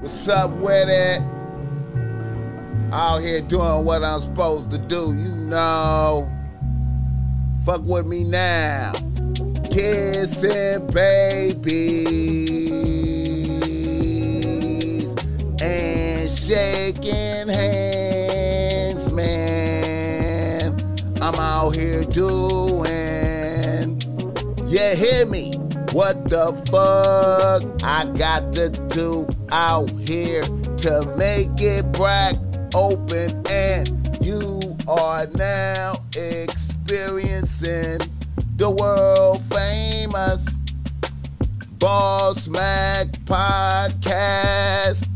What's up with it? Out here doing what I'm supposed to do, you know. Fuck with me now. Kissing babies and shaking hands, man. I'm out here doing, yeah, hear me. What the fuck I got to do out here to make it black, open, and you are now experiencing the world famous Boss Mag Podcast.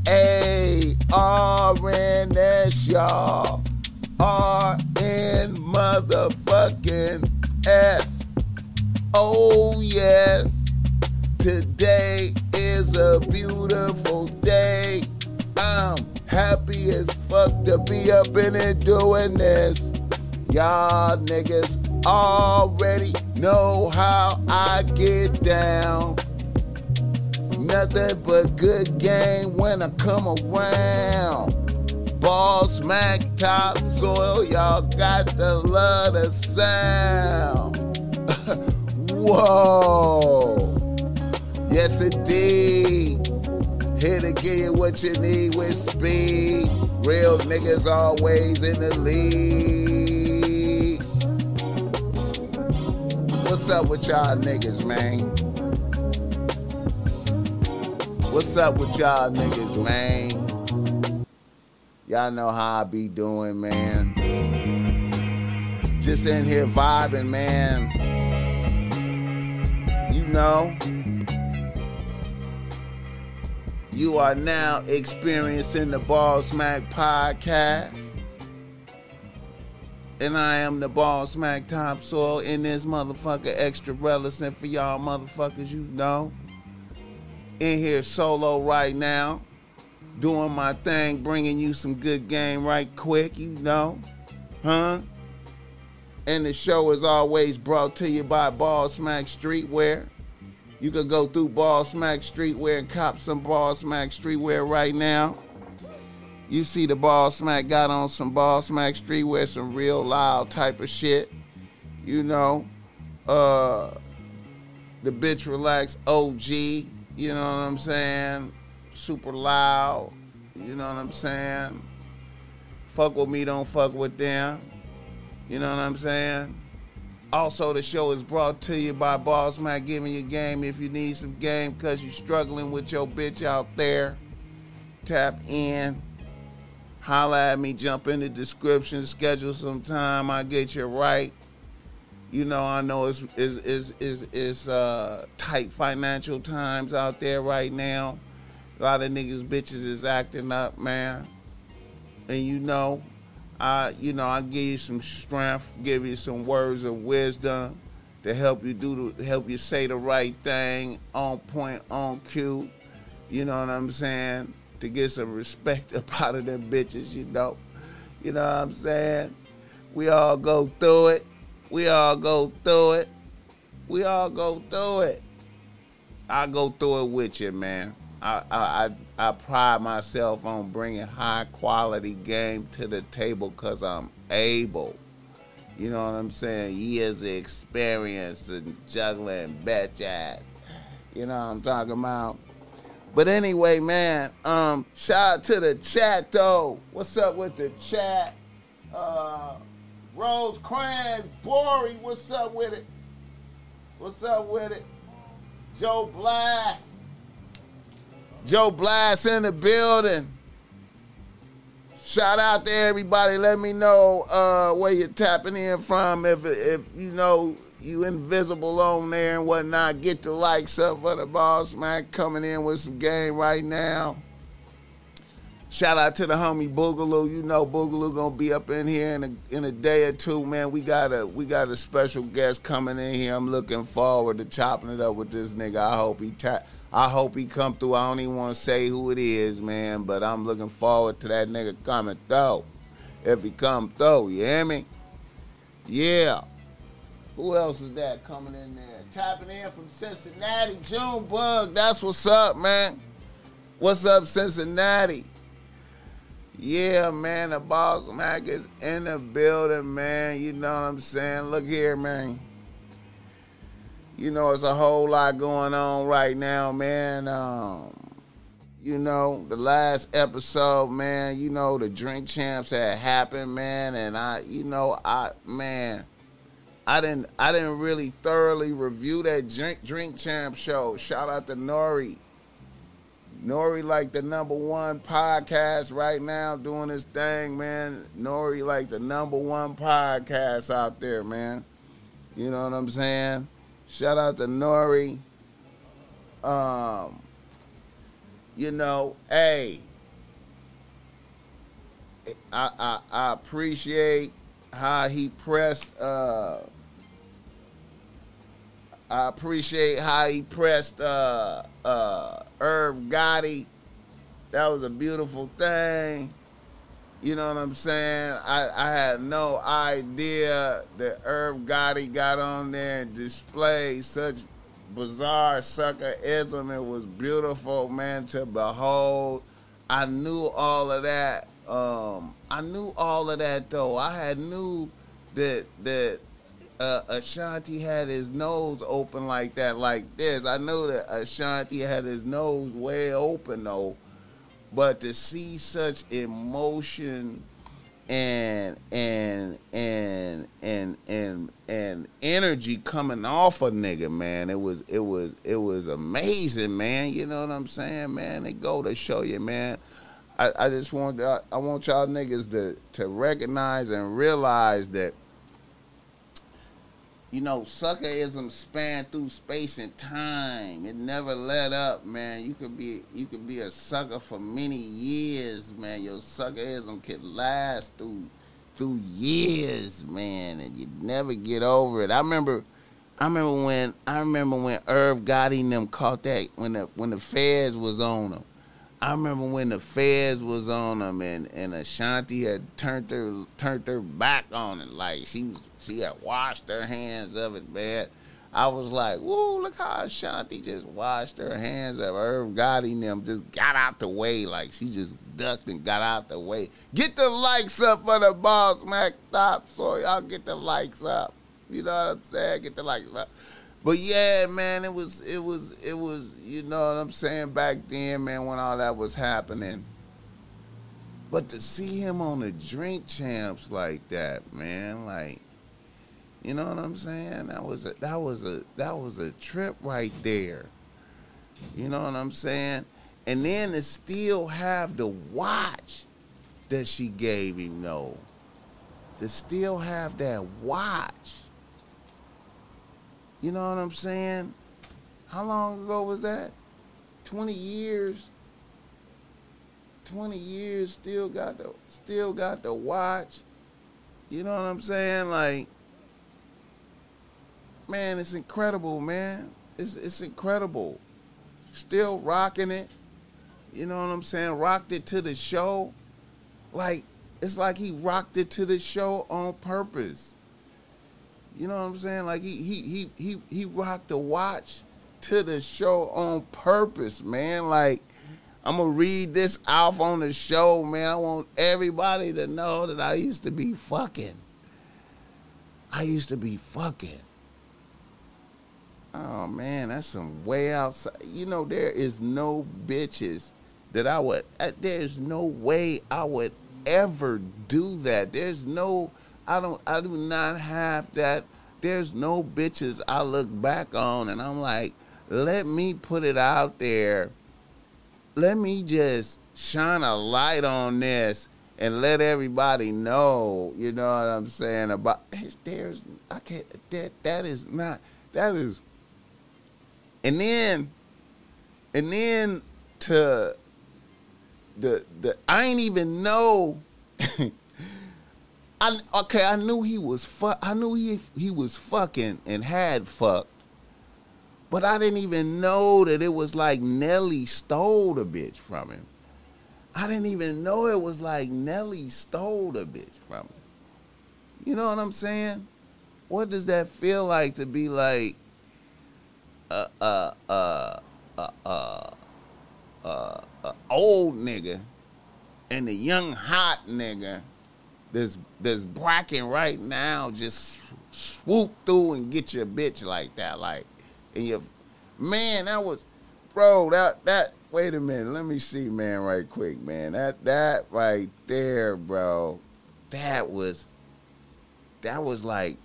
ARNS, y'all. RN motherfucking S. Oh, yes. Today is a beautiful day. I'm happy as fuck to be up in it doing this. Y'all niggas already know how I get down. Nothing but good game when I come around. Ball Smack, top soil, y'all got the love of sound. Whoa. Yes, indeed. Here to give you what you need with speed. Real niggas always in the lead. What's up with y'all niggas, man? What's up with y'all niggas, man? Y'all know how I be doing, man. Just in here vibing, man. You know. You are now experiencing the Ball Smack Podcast. And I am the Ball Smack Topsoil in this motherfucker, extra relevant for y'all motherfuckers, you know. In here solo right now, doing my thing, bringing you some good game right quick, you know. Huh? And the show is always brought to you by Ball Smack Streetwear. You can go through Ball Smack Streetwear and cop some Ball Smack Streetwear right now. You see the Ball Smack got on some Ball Smack Streetwear, some real loud type of shit. You know, the Bitch Relax OG, you know what I'm saying? Super loud, you know what I'm saying? Fuck with me, don't fuck with them. You know what I'm saying? Also, the show is brought to you by Boss Mat, giving you game if you need some game because you're struggling with your bitch out there. Tap in. Holla at me. Jump in the description. Schedule some time. I get you right. You know, I know it's tight financial times out there right now. A lot of niggas, bitches is acting up, man. And you know. I give you some strength, give you some words of wisdom to help you say the right thing on point, on cue. You know what I'm saying? To get some respect up out of them bitches, you know. You know what I'm saying? We all go through it. We all go through it. We all go through it. I go through it with you, man. I pride myself on bringing high quality game to the table because I'm able. You know what I'm saying? Years of experience and juggling bitches. You know what I'm talking about? But anyway, man, shout out to the chat, though. What's up with the chat? Rose Crans, Bory, what's up with it? What's up with it? Joe Blast in the building. Shout out to everybody. Let me know where you're tapping in from. If you know you invisible on there and whatnot, get the likes up for the Boss Man coming in with some game right now. Shout out to the homie Boogaloo. You know Boogaloo gonna be up in here in a day or two, man. We got a special guest coming in here. I'm looking forward to chopping it up with this nigga. I hope he come through. I don't even want to say who it is, man, but I'm looking forward to that nigga coming through. If he come through, you hear me? Yeah. Who else is that coming in there? Tapping in from Cincinnati, Junebug. That's what's up, man. What's up, Cincinnati? Yeah, man, the Boss Mac is in the building, man. You know what I'm saying? Look here, man. You know, it's a whole lot going on right now, man. You know, the last episode, man, you know, the Drink Champs had happened, man, and I didn't really thoroughly review that Drink Champ show. Shout out to Nori. Nori, like the #1 podcast right now, doing his thing, man. Nori, like the #1 podcast out there, man. You know what I'm saying? Shout out to Nori. You know, hey, I appreciate how he pressed. I appreciate how he pressed Irv Gotti. That was a beautiful thing. You know what I'm saying? I had no idea that Irv Gotti got on there and displayed such bizarre suckerism. It was beautiful, man, to behold. I knew all of that. Though. I had knew that Ashanti had his nose open like that, like this. I know that Ashanti had his nose way open, though. But to see such emotion and energy coming off a nigga, man, it was amazing, man. You know what I'm saying, man? It go to show you, man. I just want I want y'all niggas to recognize and realize that, you know, suckerism span through space and time. It never let up, man. You could be a sucker for many years, man. Your suckerism could last through years, man, and you never get over it. I remember when Irv Gotti and them caught that when the feds was on them. I remember when the feds was on them and Ashanti had turned her back on it. Like, she had washed her hands of it, man. I was like, whoa, look how Ashanti just washed her hands of Irv Gotti and them, just got out the way. Like, she just ducked and got out the way. Get the likes up for the Ball Smack Top. So y'all get the likes up. You know what I'm saying? Get the likes up. But yeah, man, it was, you know what I'm saying, back then, man, when all that was happening. But to see him on the Drink Champs like that, man, like, you know what I'm saying? That was a trip right there. You know what I'm saying? And then to still have the watch that she gave him, though. To still have that watch. You know what I'm saying? How long ago was that? 20 years. 20 years, still got the watch. You know what I'm saying? Like, man, it's incredible, man. It's incredible. Still rocking it. You know what I'm saying? Rocked it to the show. Like, it's like he rocked it to the show on purpose. You know what I'm saying? Like, he rocked the watch to the show on purpose, man. Like, I'm going to read this off on the show, man. I want everybody to know that I used to be fucking. Oh, man, that's some way outside. You know, there is no bitches that I would, there's no way I would ever do that. There's no... I do not have that. There's no bitches I look back on and I'm like, let me put it out there. Let me just shine a light on this and let everybody know, you know what I'm saying, about there's I can't that is not that is and then to the I ain't even know. I knew he was I knew he was fucking and had fucked, but I didn't even know that it was like Nelly stole the bitch from him. I didn't even know it was like Nelly stole the bitch from him. You know what I'm saying? What does that feel like to be like an old nigga and the young hot nigga that's blacking right now just swoop through and get your bitch like that, like, and your man, that was, bro, that wait a minute, let me see, man, right quick, man, that right there, bro, that was like,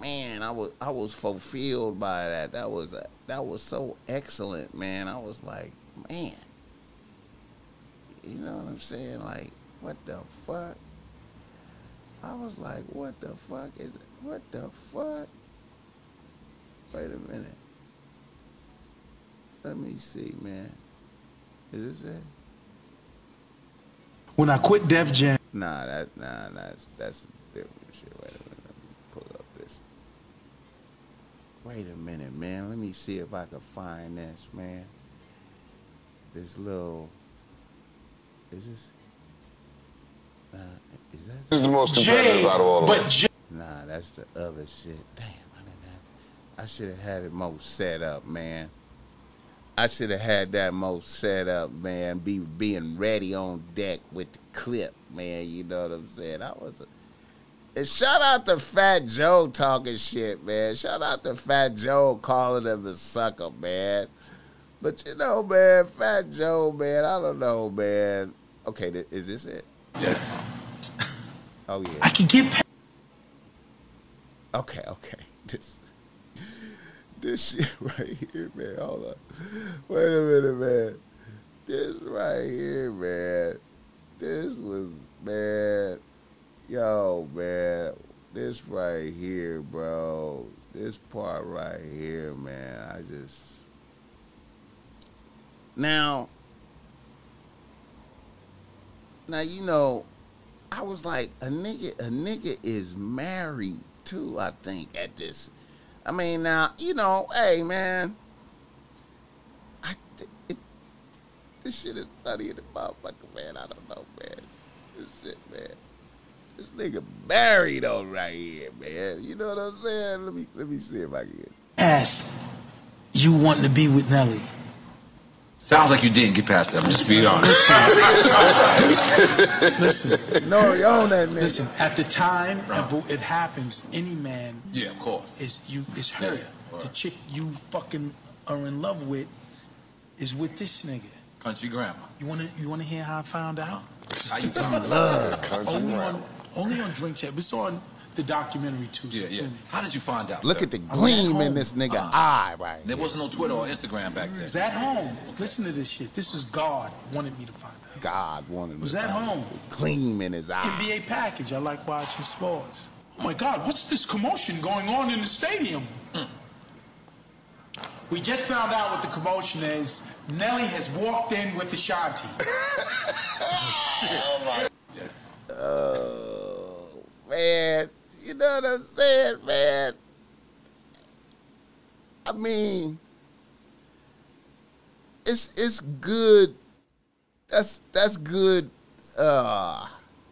man, I was fulfilled by that. That was so excellent, man. I was like, man, you know what I'm saying? Like, what the fuck? I was like, what the fuck is it? What the fuck? Wait a minute. Let me see, man. Is this it? When I quit Def Jam. Nah, that's different shit. Wait a minute. Wait a minute, man. Let me see if I can find this, man. This little... Is this... is that... This is the most competitive out of all of us. Nah, that's the other shit. Damn, I didn't have... I should have had it more set up, man. I should have had that more set up, man. Being ready on deck with the clip, man. You know what I'm saying? I was... And shout out to Fat Joe talking shit, man. Shout out to Fat Joe calling him a sucker, man. But you know, man, Fat Joe, man, I don't know, man. Okay, is this it? Yes. Oh, yeah. I can get past. Okay. This shit right here, man. Hold up. Wait a minute, man. This right here, man. This was, man. Yo, man, this right here, bro, this part right here, man, I just... Now, you know, I was like, a nigga is married, too, I think, at this. I mean, now, you know, hey, man, this shit is funny in the motherfucker, man, I don't know, man, this shit, man. This nigga married on right here, man. You know what I'm saying? Let me see if I can get. Ask you wanting to be with Nelly. Sounds like you didn't get past that. I'm just being honest. Listen. No, you own that nigga. Listen. At the time it happens, any man. Yeah, of course. It's her. Yeah, the chick you fucking are in love with is with this nigga. Country grandma. You wanna hear how I found out? How you found love? Country grandma. Only on Drink Champs. It's on the documentary too. Yeah. How did you find out? Look at the gleam in this nigga eye, right? There wasn't no Twitter or Instagram back then. Was at home. Okay. Listen to this shit. This is God wanted me to find out. God wanted me. Was at home. Gleam in his eye. NBA package. I like watching sports. Oh my God! What's this commotion going on in the stadium? We just found out what the commotion is. Nelly has walked in with Ashanti. Oh shit! Oh my. Yes. Man, you know what I'm saying, man? I mean, it's good. That's good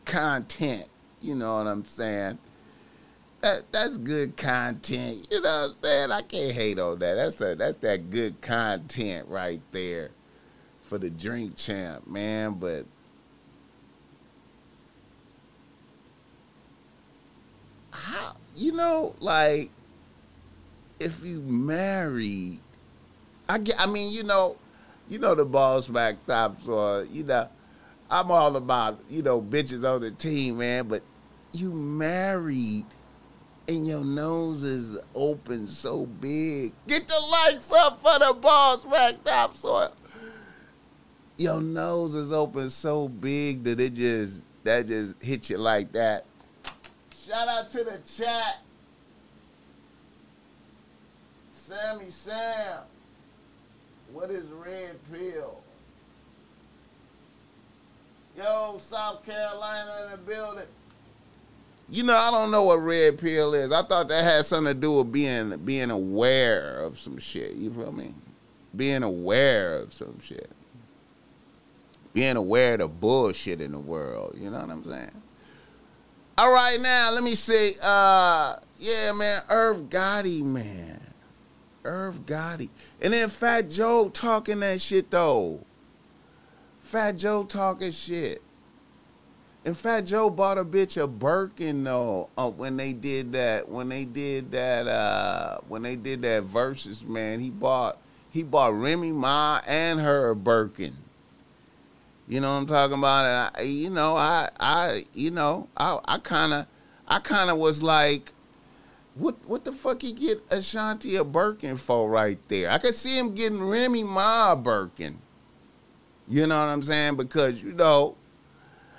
content. You know what I'm saying? That's good content. You know what I'm saying? I can't hate on that. That's that good content right there for the Drink Champ, man. But how, you know, like, if you married, I mean, you know, the Boss Mag tops, or, you know, I'm all about, you know, bitches on the team, man, but you married and your nose is open so big. Get the lights up for the Boss Mag tops, or your nose is open so big that that just hit you like that. Shout out to the chat. Sammy Sam. What is red pill? Yo, South Carolina in the building. You know, I don't know what red pill is. I thought that had something to do with being aware of some shit. You feel me? Being aware of some shit. Being aware of the bullshit in the world. You know what I'm saying? All right, now, let me see. Yeah, man, Irv Gotti, man. Irv Gotti. And then Fat Joe talking that shit, though. Fat Joe talking shit. And Fat Joe bought a bitch a Birkin though when they did that. When they did that versus, man, he bought Remy Ma and her a Birkin. You know what I'm talking about? And I kind of was like, what the fuck he get Ashanti a Birkin for right there? I could see him getting Remy Ma a Birkin. You know what I'm saying? Because you know.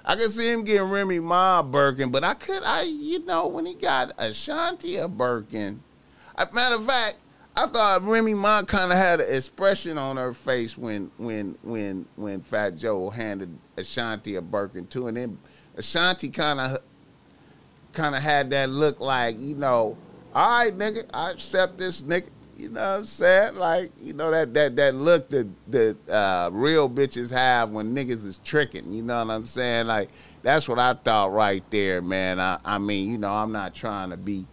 I could see him getting Remy Ma a Birkin, but when he got Ashanti a Birkin. Matter of fact, I thought Remy Ma kind of had an expression on her face when Fat Joe handed Ashanti a Birkin too, and then Ashanti kind of had that look like, you know, all right, nigga, I accept this, nigga. You know what I'm saying? Like, you know, that look that real bitches have when niggas is tricking. You know what I'm saying? Like, that's what I thought right there, man. I mean, you know, I'm not trying to be,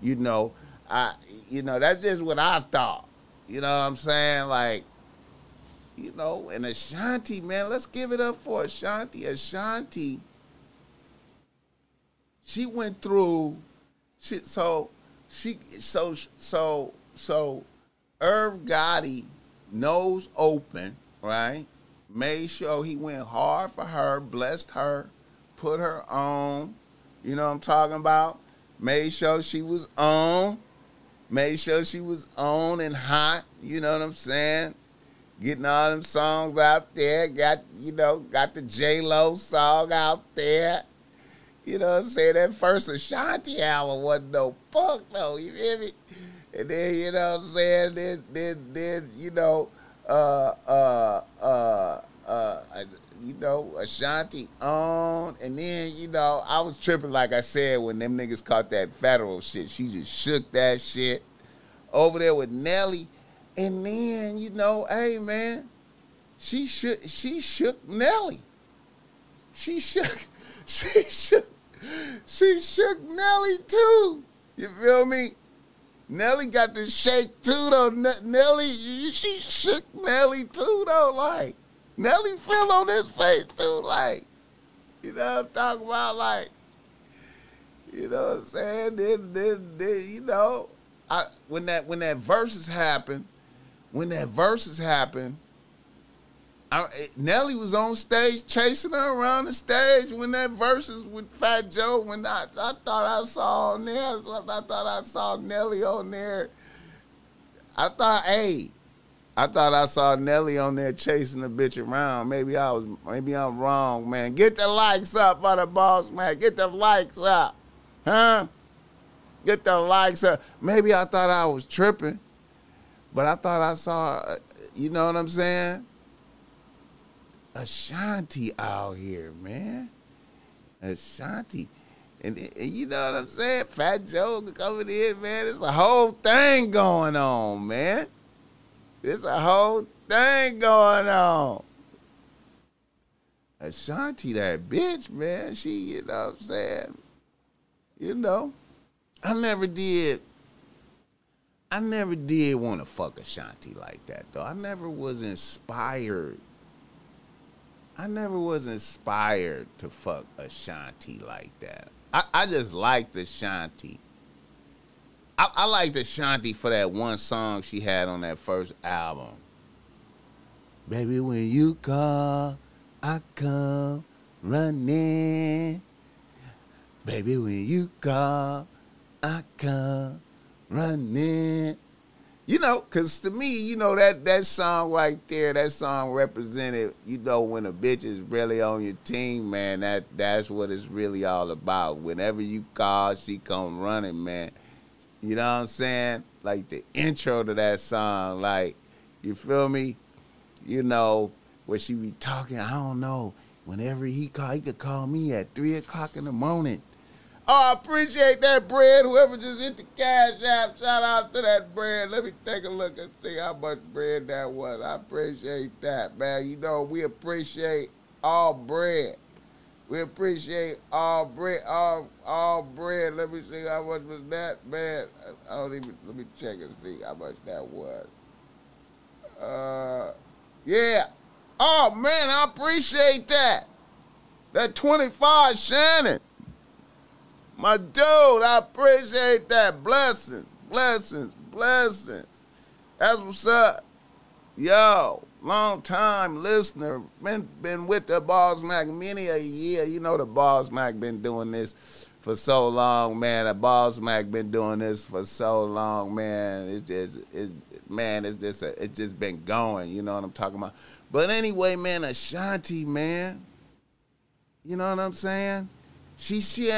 you know, that's just what I thought. You know what I'm saying? Like, you know, and Ashanti, man, let's give it up for Ashanti. Ashanti, she went through shit. So Irv Gotti, nose open, right? Made sure he went hard for her, blessed her, put her on. You know what I'm talking about? Made sure she was on. Made sure she was on and hot. You know what I'm saying? Getting all them songs out there. Got the J-Lo song out there. You know what I'm saying? That first Ashanti album wasn't no fuck, though. You hear me? And then, you know what I'm saying, then Ashanti on. And then, you know, I was tripping, like I said, when them niggas caught that federal shit. She just shook that shit over there with Nelly. And then, you know, hey, man, she shook Nelly. She shook Nelly, too. You feel me? Nelly got to shake too, though. Nelly, she shook Nelly too, though. Like, Nelly fell on his face too. Like, you know what I'm talking about? Like, you know what I'm saying? Then you know, when that verses happened, Nelly was on stage chasing her around the stage when that verses with Fat Joe. When I thought I saw on there, I thought I saw Nelly on there. I thought I saw Nelly on there chasing the bitch around. Maybe I'm wrong, man. Get the likes up for the boss, man. Get the likes up, huh? Get the likes up. Maybe I thought I was tripping, but I thought I saw. You know what I'm saying? Ashanti out here, man. Ashanti. And you know what I'm saying? Fat Joe coming in, man. It's a whole thing going on, man. It's a whole thing going on. Ashanti, that bitch, man. She, you know what I'm saying? You know, I never did want to fuck Ashanti like that, though. I never was inspired to fuck Ashanti like that. I just liked Ashanti. I liked Ashanti for that one song she had on that first album. Baby, when you call, I come running. Baby, when you call, I come running. You know, because to me, you know, that song right there, that song represented, you know, when a bitch is really on your team, man, that's what it's really all about. Whenever you call, she come running, man. You know what I'm saying? Like the intro to that song, like, you feel me? You know, where she be talking, I don't know, whenever he call, he could call me at 3 o'clock in the morning. Oh, I appreciate that bread. Whoever just hit the Cash App, shout out to that bread. Let me take a look and see how much bread that was. I appreciate that, man. You know, we appreciate all bread. We appreciate all bread. All bread. Let me see how much was that, man. Let me check and see how much that was. Yeah. Oh, man, I appreciate that. That 25, Shannon. My dude, I appreciate that. Blessings, blessings, blessings. That's what's up. Yo, long time listener. Been with the Boss Mag many a year. You know the Boss Mag been doing this for so long, man. The Boss Mag been doing this for so long, man. It's just been going. You know what I'm talking about. But anyway, man, Ashanti, man. You know what I'm saying? She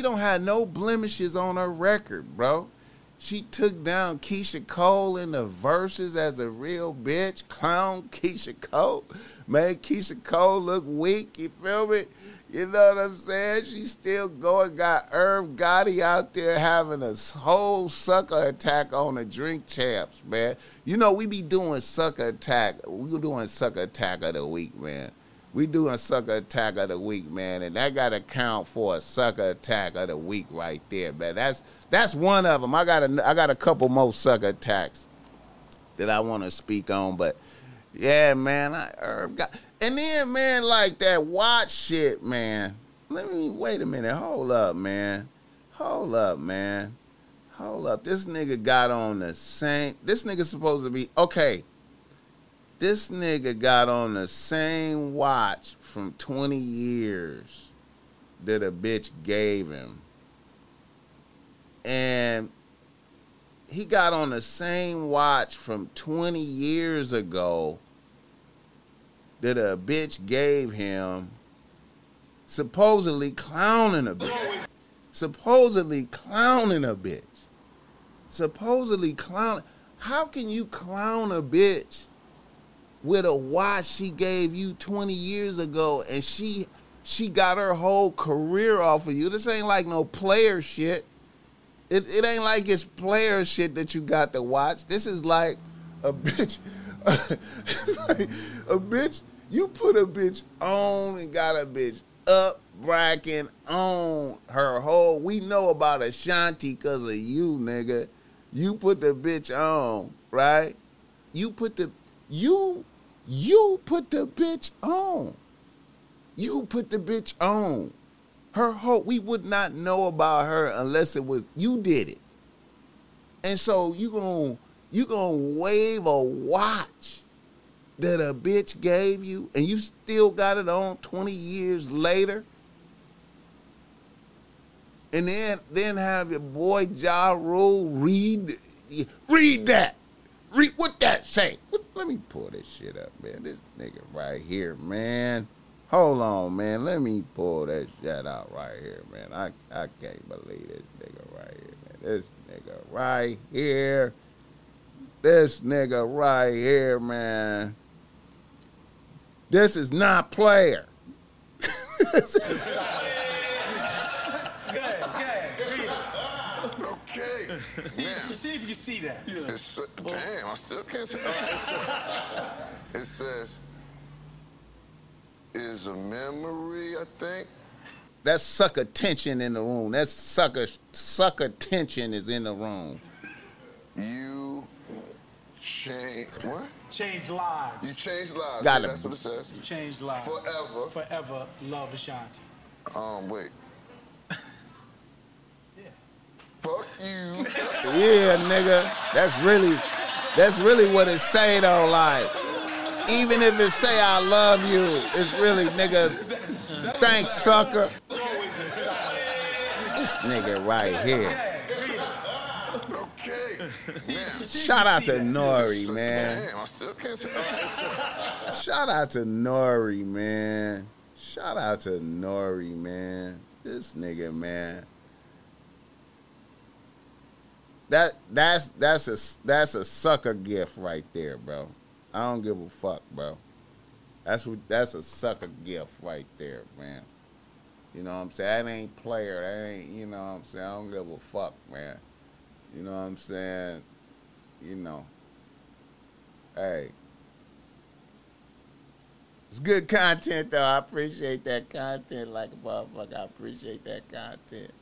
don't have no blemishes on her record, bro. She took down Keisha Cole in the verses as a real bitch. Clown Keisha Cole. Made Keisha Cole look weak, you feel me? You know what I'm saying? She's still going. Got Irv Gotti out there having a whole sucker attack on the Drink Champs, man. You know, we be doing sucker attack. We're doing sucker attack of the week, man. We doing sucker attack of the week, man, and that got to count for a sucker attack of the week right there, man. That's one of them. I got a couple more sucker attacks that I want to speak on, but yeah, man. And then, man, like that watch shit, man. Wait a minute. Hold up, man. Hold up, man. Hold up. This nigga got on the same. This nigga's supposed to be okay. This nigga got on the same watch from 20 years that a bitch gave him. And he got on the same watch from 20 years ago that a bitch gave him, supposedly clowning a bitch. Supposedly clowning a bitch. Supposedly clowning. How can you clown a bitch with a watch she gave you 20 years ago, and she got her whole career off of you? This ain't like no player shit. It ain't like it's player shit that you got to watch. This is like a bitch. Like a bitch, you put a bitch on and got a bitch up, bracking on her whole. We know about Ashanti because of you, nigga. You put the bitch on, right? You put the bitch on. You put the bitch on. Her whole, we would not know about her unless it was, you did it. And so you gonna wave a watch that a bitch gave you, and you still got it on 20 years later. And then have your boy Ja Rule read that. Read what that say. Let me pull this shit up, man. This nigga right here, man. Hold on, man. Let me pull that shit out right here, man. I can't believe this nigga right here, man. This nigga right here. This nigga right here, man. This is not player. This is not See if you see that. Yeah. Damn, I still can't see that. It says, is a memory, I think. That's sucker tension in the room. That's sucker tension is in the room. You change, what? Change lives. You change lives. Got it. That's what it says. You change lives. Forever. Forever love Ashanti. Wait. Fuck you. Yeah, nigga. That's really what it say though, like. Even if it say I love you, it's really, nigga, thanks, sucker. This nigga right here. Okay. Shout out to Nori, man. Shout out to Nori, man. Shout out to Nori, man. This nigga, man. That's a sucker gift right there, bro. I don't give a fuck, bro. That's a sucker gift right there, man. You know what I'm saying? That ain't player. That ain't, you know what I'm saying? I don't give a fuck, man. You know what I'm saying? You know. Hey. It's good content though. I appreciate that content like a motherfucker. I appreciate that content.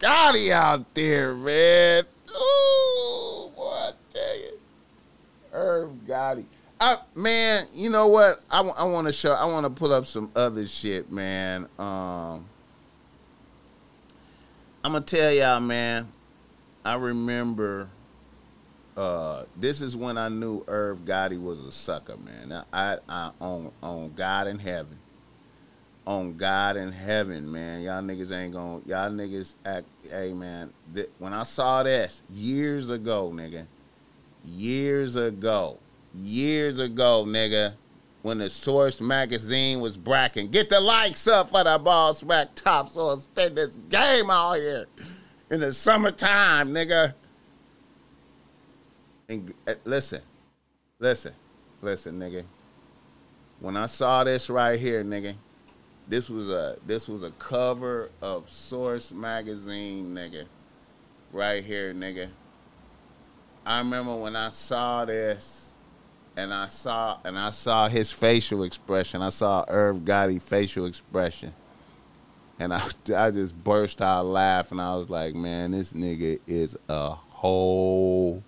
Gotti out there, man. Ooh, boy, I tell you. Irv Gotti. Man, you know what? I want to show. I want to pull up some other shit, man. I'm gonna tell y'all, man. I remember. This is when I knew Irv Gotti was a sucker, man. Now, I on God in heaven. On God in heaven, man. Y'all niggas ain't gonna. Y'all niggas act. Hey, man. When I saw this years ago, nigga. Years ago, nigga, when the Source Magazine was bracking. Get the likes up for the Ball Smack Tops or spend this game out here in the summertime, nigga. And listen, nigga. When I saw this right here, nigga, this was a cover of Source Magazine, nigga. Right here, nigga. I remember when I saw this. And I saw his facial expression. I saw Irv Gotti facial expression. And I just burst out laughing. I was like, man, this nigga is a whole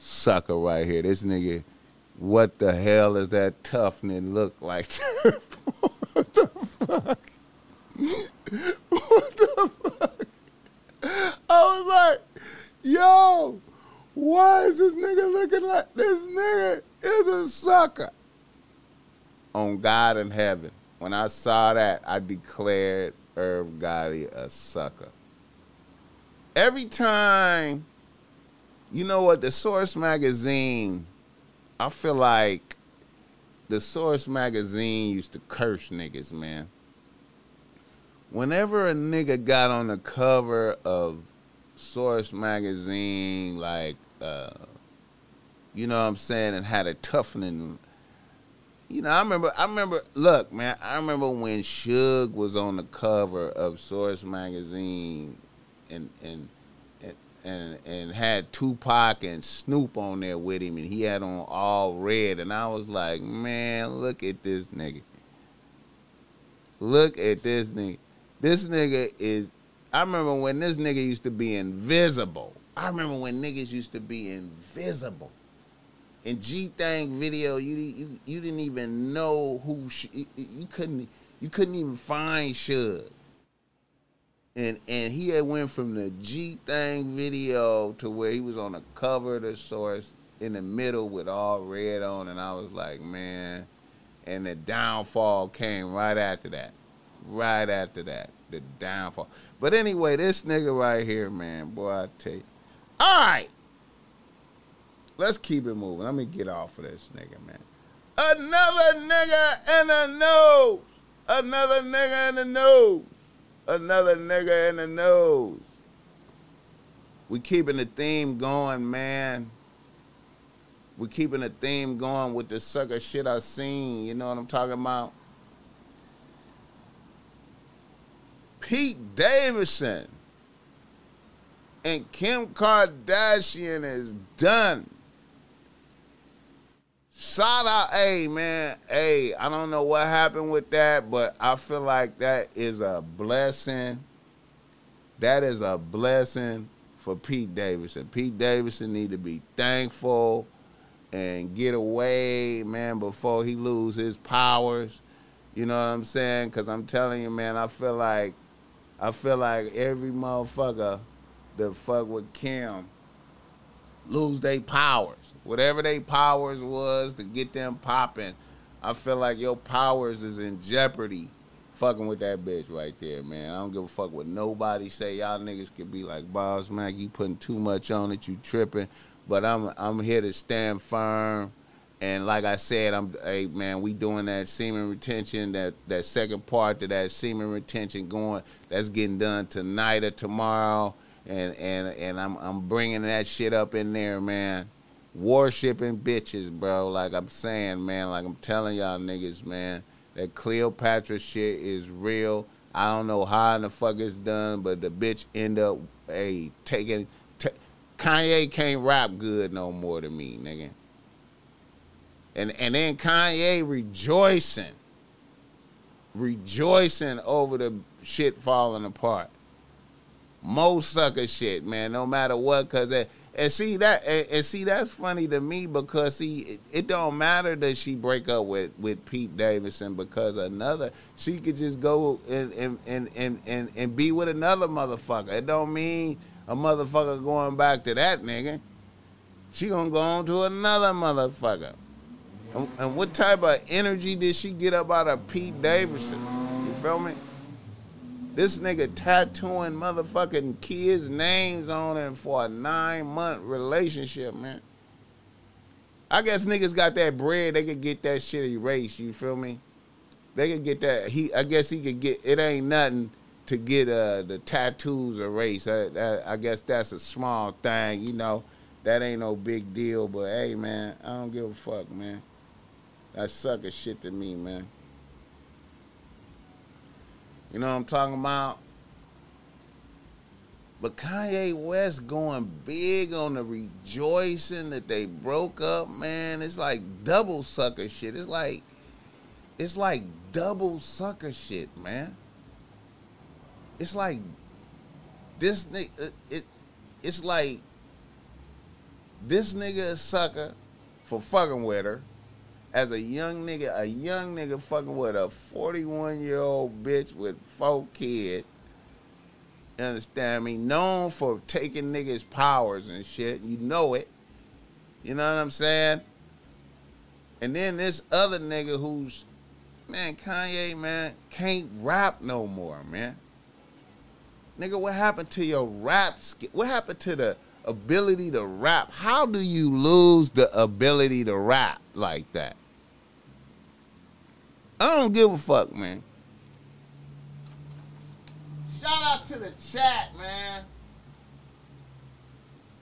sucker right here. This nigga, what the hell is that toughness look like? What the fuck? What the fuck? I was like, yo, why is this nigga looking like this nigga? Is a sucker. On God in heaven. When I saw that, I declared Irv Gotti a sucker. Every time, you know what, the Source Magazine, I feel like the Source Magazine used to curse niggas, man. Whenever a nigga got on the cover of Source Magazine, like, you know what I'm saying, and had a toughening. You know, I remember, look, man, I remember when Suge was on the cover of Source Magazine and had Tupac and Snoop on there with him, and he had on all red, and I was like, man, look at this nigga. Look at this nigga. This nigga is, I remember when this nigga used to be invisible. I remember when niggas used to be invisible. In G-Thang video, you didn't even know who you couldn't even find Suge. And he had went from the G-Thang video to where he was on the cover of the Source in the middle with all red on, and I was like, man. And the downfall came right after that. Right after that, the downfall. But anyway, this nigga right here, man, boy, I tell you. All right. Let's keep it moving. Let me get off of this nigga, man. Another nigga in the nose. Another nigga in the nose. Another nigga in the nose. We keeping the theme going, man. We keeping the theme going with the sucker shit I seen. You know what I'm talking about? Pete Davidson and Kim Kardashian is done. Shout out, hey, man. Hey, I don't know what happened with that, but I feel like that is a blessing. That is a blessing for Pete Davidson. Pete Davidson need to be thankful and get away, man, before he lose his powers. You know what I'm saying? Because I'm telling you, man, I feel like every motherfucker that fuck with Kim lose their powers. Whatever they powers was to get them popping, I feel like your powers is in jeopardy fucking with that bitch right there, man. I don't give a fuck what nobody say. Y'all niggas could be like, Boss Mac, you putting too much on it, you tripping. But I'm here to stand firm. And like I said, hey, man, we doing that semen retention, that second part to that semen retention going. That's getting done tonight or tomorrow. And I'm bringing that shit up in there, man. Worshipping bitches, bro. Like I'm saying, man. Like I'm telling y'all niggas, man. That Cleopatra shit is real. I don't know how in the fuck it's done, but the bitch end up, hey, taking. Kanye can't rap good no more to me, nigga. And then Kanye rejoicing over the shit falling apart. Most sucker shit, man, no matter what, because And see that, and see that's funny to me because see, it don't matter that she break up with Pete Davidson because another, she could just go and be with another motherfucker. It don't mean a motherfucker going back to that nigga. She gonna go on to another motherfucker. And what type of energy did she get up out of Pete Davidson? You feel me? This nigga tattooing motherfucking kids' names on him for a 9-month relationship, man. I guess niggas got that bread, they could get that shit erased, you feel me? They could get that, I guess he could get, it ain't nothing to get the tattoos erased. I guess that's a small thing, you know. That ain't no big deal, but hey, man, I don't give a fuck, man. That sucker shit to me, man. You know what I'm talking about? But Kanye West going big on the rejoicing that they broke up, man. It's like double sucker shit. It's like double sucker shit, man. It's like this nigga. It's like this nigga a sucker for fucking with her. As a young nigga fucking with a 41-year-old bitch with 4 kids, you understand me? Known for taking niggas' powers and shit. You know it. You know what I'm saying? And then this other nigga who's, man, Kanye, man, can't rap no more, man. Nigga, what happened to your rap skill? What happened to the ability to rap? How do you lose the ability to rap like that? I don't give a fuck, man. Shout out to the chat, man.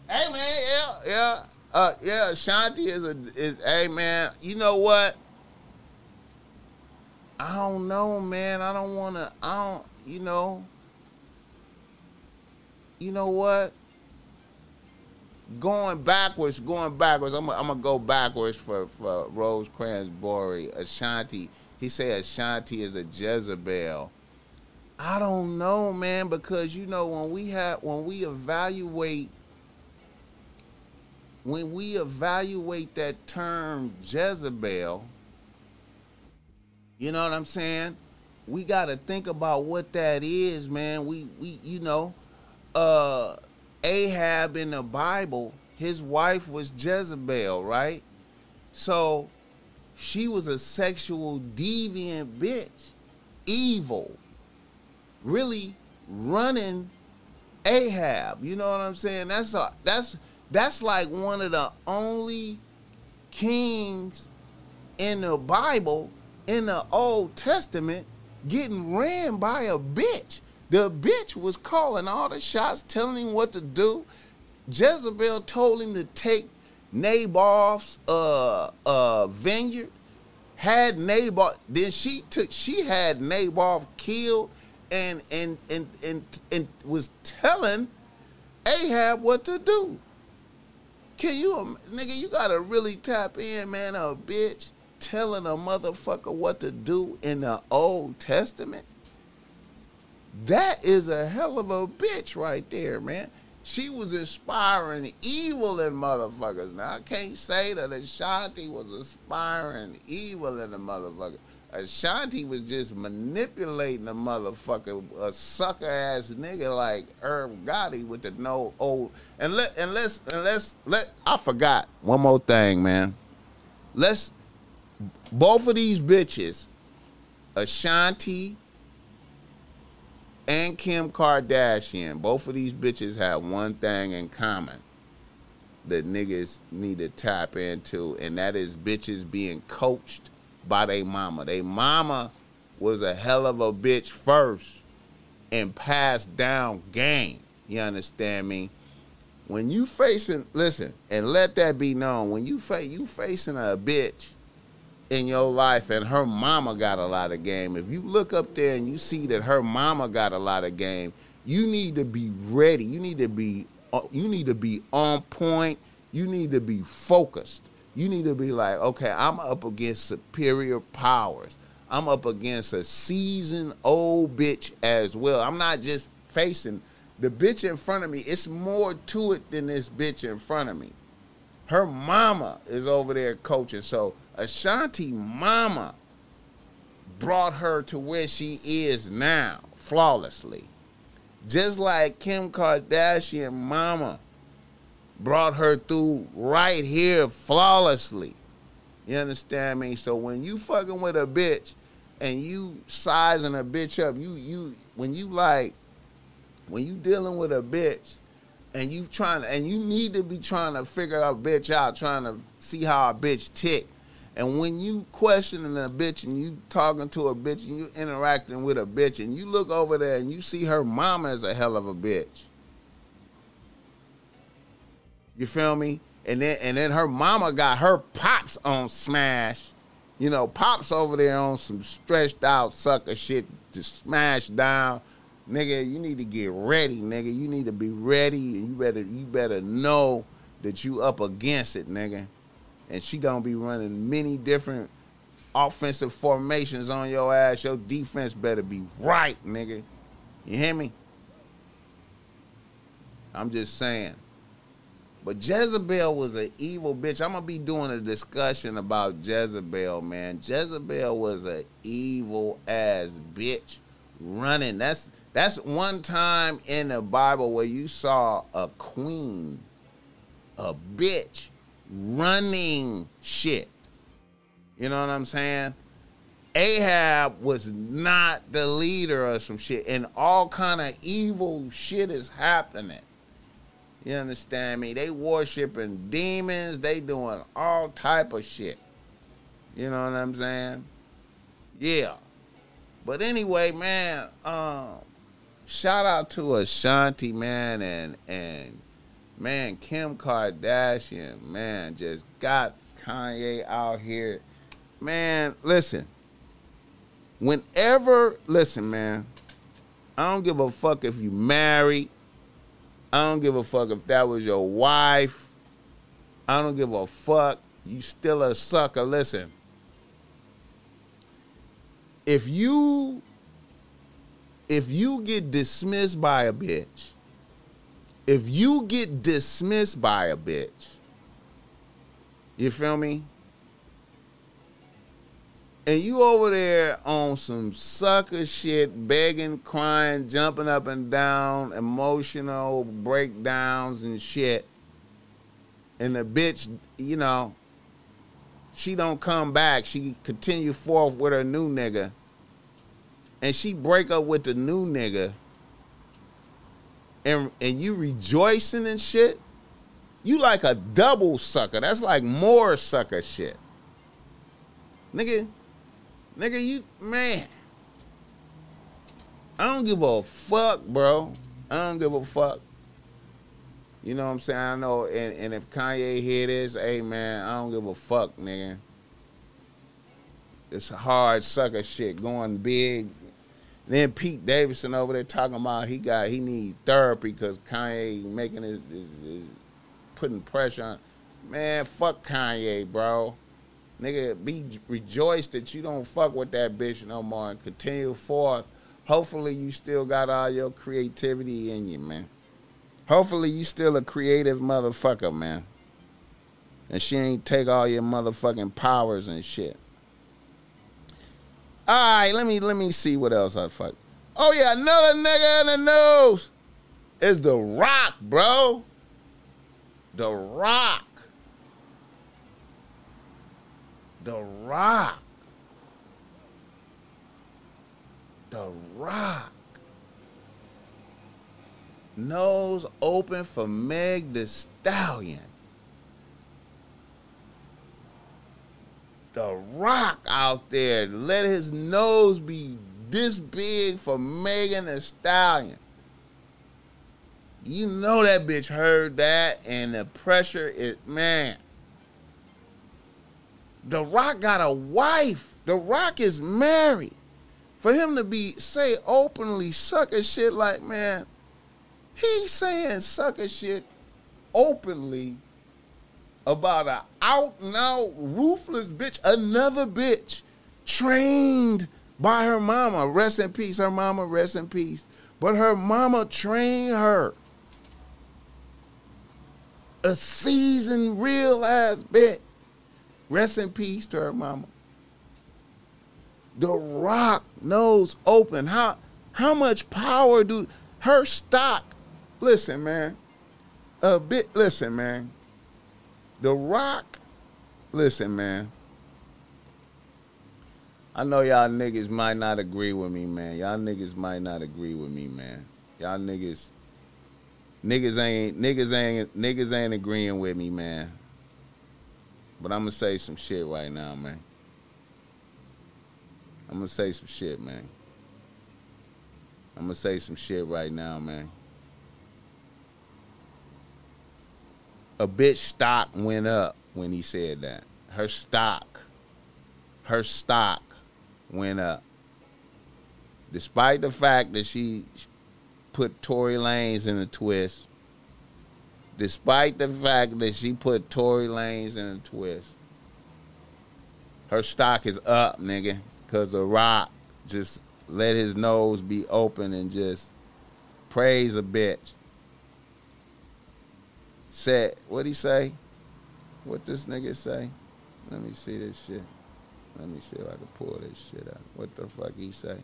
Hey, man, yeah. Ashanti is hey, man. You know what? I don't know, man. I don't want to. I don't. You know. You know what? Going backwards. I'm gonna go backwards for Rosecrans-Borey. Ashanti. He said Ashanti is a Jezebel. I don't know, man, because you know when we evaluate that term Jezebel, you know what I'm saying? We gotta think about what that is, man. We you know, Ahab in the Bible, his wife was Jezebel, right? So she was a sexual deviant bitch, evil, really running Ahab. You know what I'm saying? That's like one of the only kings in the Bible in the Old Testament getting ran by a bitch. The bitch was calling all the shots, telling him what to do. Jezebel told him to take Naboth's vineyard. Had Naboth, then she had Naboth killed and was telling Ahab what to do. Can you, nigga, you gotta really tap in, man, a bitch telling a motherfucker what to do in the Old Testament? That is a hell of a bitch right there, man. She was inspiring evil in motherfuckers. Now, I can't say that Ashanti was inspiring evil in the motherfucker. Ashanti was just manipulating the motherfucker, a sucker-ass nigga like Irv Gotti with the no old. I forgot one more thing, man. Both of these bitches, Ashanti and Kim Kardashian, both of these bitches have one thing in common that niggas need to tap into, and that is bitches being coached by their mama. Their mama was a hell of a bitch first and passed down game. You understand me? When you facing, listen, and let that be known, when you facing a bitch in your life, and her mama got a lot of game. If you look up there and you see that her mama got a lot of game, you need to be ready. You need to be on point. You need to be focused. You need to be like, okay, I'm up against superior powers. I'm up against a seasoned old bitch as well. I'm not just facing The bitch in front of me, it's more to it than this bitch in front of me. Her mama is over there coaching. So Ashanti mama brought her to where she is now, flawlessly. Just like Kim Kardashian mama brought her through right here flawlessly. You understand me? So when you fucking with a bitch and you sizing a bitch up, when you dealing with a bitch and you trying to, and you need to be trying to figure a bitch out, trying to see how a bitch tick. And when you questioning a bitch and you talking to a bitch and you interacting with a bitch and you look over there and you see her mama is a hell of a bitch. You feel me? And then her mama got her pops on smash. You know, pops over there on some stretched out sucker shit to smash down. Nigga, you need to get ready, nigga. You need to be ready, and you better know that you up against it, nigga. And she gonna be running many different offensive formations on your ass. Your defense better be right, nigga. You hear me? I'm just saying. But Jezebel was an evil bitch. I'm gonna be doing a discussion about Jezebel, man. Jezebel was an evil ass bitch running. That's one time in the Bible where you saw a queen, a bitch, running shit. You know what I'm saying? Ahab was not the leader of some shit, and all kind of evil shit is happening. You understand me? They worshiping demons. They doing all type of shit. You know what I'm saying? Yeah. But anyway, man, shout out to Ashanti, man, and man, Kim Kardashian, man, just got Kanye out here. Man, listen, man, I don't give a fuck if you married. I don't give a fuck if that was your wife. I don't give a fuck. You still a sucker. Listen, if you get dismissed by a bitch, if you get dismissed by a bitch, you feel me? And you over there on some sucker shit, begging, crying, jumping up and down, emotional breakdowns and shit. And the bitch, you know, she don't come back. She continue forth with her new nigga. And she break up with the new nigga. And you rejoicing and shit, you like a double sucker. That's like more sucker shit. Nigga, you, man. I don't give a fuck, bro. I don't give a fuck. You know what I'm saying? I know, and if Kanye hear this, hey, man, I don't give a fuck, nigga. It's hard sucker shit going big. Then Pete Davidson over there talking about he need therapy because Kanye making his putting pressure on. Man, fuck Kanye, bro. Nigga, be rejoiced that you don't fuck with that bitch no more and continue forth. Hopefully you still got all your creativity in you, man. Hopefully you still a creative motherfucker, man. And she ain't take all your motherfucking powers and shit. All right, let me see what else I fuck. Oh, yeah, another nigga in the news is The Rock, bro. The Rock. The Rock. The Rock. Nose open for Meg Thee Stallion. The Rock out there let his nose be this big for Megan Thee Stallion. You know that bitch heard that, and the pressure is, man. The Rock got a wife. The Rock is married. For him to be, say, openly sucker shit like, man, he's saying sucker shit openly about an out-and-out ruthless bitch, another bitch trained by her mama. Rest in peace, her mama, rest in peace. But her mama trained her. A seasoned, real-ass bitch. Rest in peace to her mama. The Rock nose open. How much power do her stock? Listen, man. Listen, man. The Rock. Listen, man. I know y'all niggas might not agree with me, man. Y'all niggas. Niggas ain't agreeing with me, man. But I'm gonna say some shit right now, man. A bitch stock went up when he said that. Her stock went up. Despite the fact that she put Tory Lanez in a twist. Her stock is up, nigga. Because The Rock just let his nose be open and just praise a bitch. Said, what'd he say? What this nigga say? Let me see this shit. Let me see if I can pull this shit out. What the fuck he say?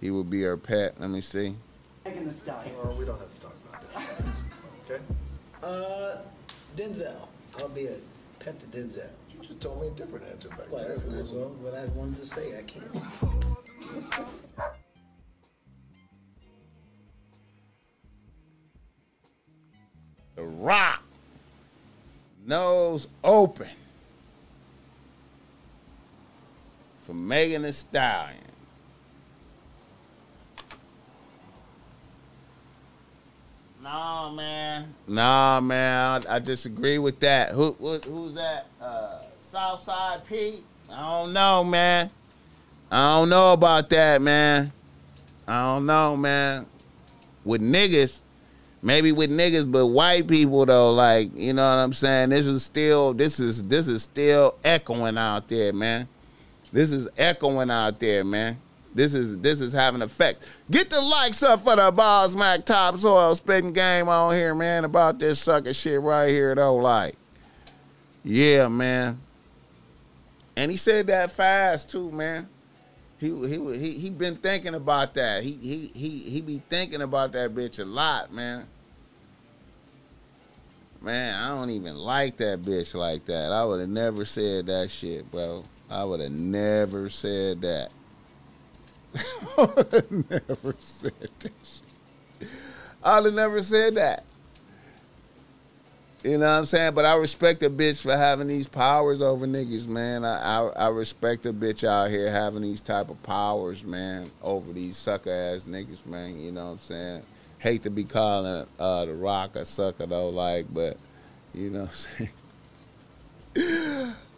He will be her pet. Let me see. Megan Thee Stallion. Well, we don't have to talk about that. Okay? Denzel. I'll be a pet to Denzel. You just told me a different answer back then. Well, that's not what I wanted to say. I can't. The Rock. Nose open. For Megan Thee Stallion. Nah, man. I disagree with that. Who's that? Southside Pete? I don't know, man. I don't know about that, man. Maybe with niggas, but white people though, like, you know what I'm saying? This is still echoing out there, man. This is having effects. Get the likes up for the Boss Mac Topsoil spitting game on here, man, about this sucker shit right here, though. Like, yeah, man. And he said that fast too, man. He been thinking about that. He be thinking about that bitch a lot, man. Man, I don't even like that bitch like that. I would have never said that shit, bro. I would have never said that. You know what I'm saying? But I respect a bitch for having these powers over niggas, man. I respect a bitch out here having these type of powers, man, over these sucker-ass niggas, man. You know what I'm saying? Hate to be calling The Rock a sucker, though, like, but, you know what I'm saying?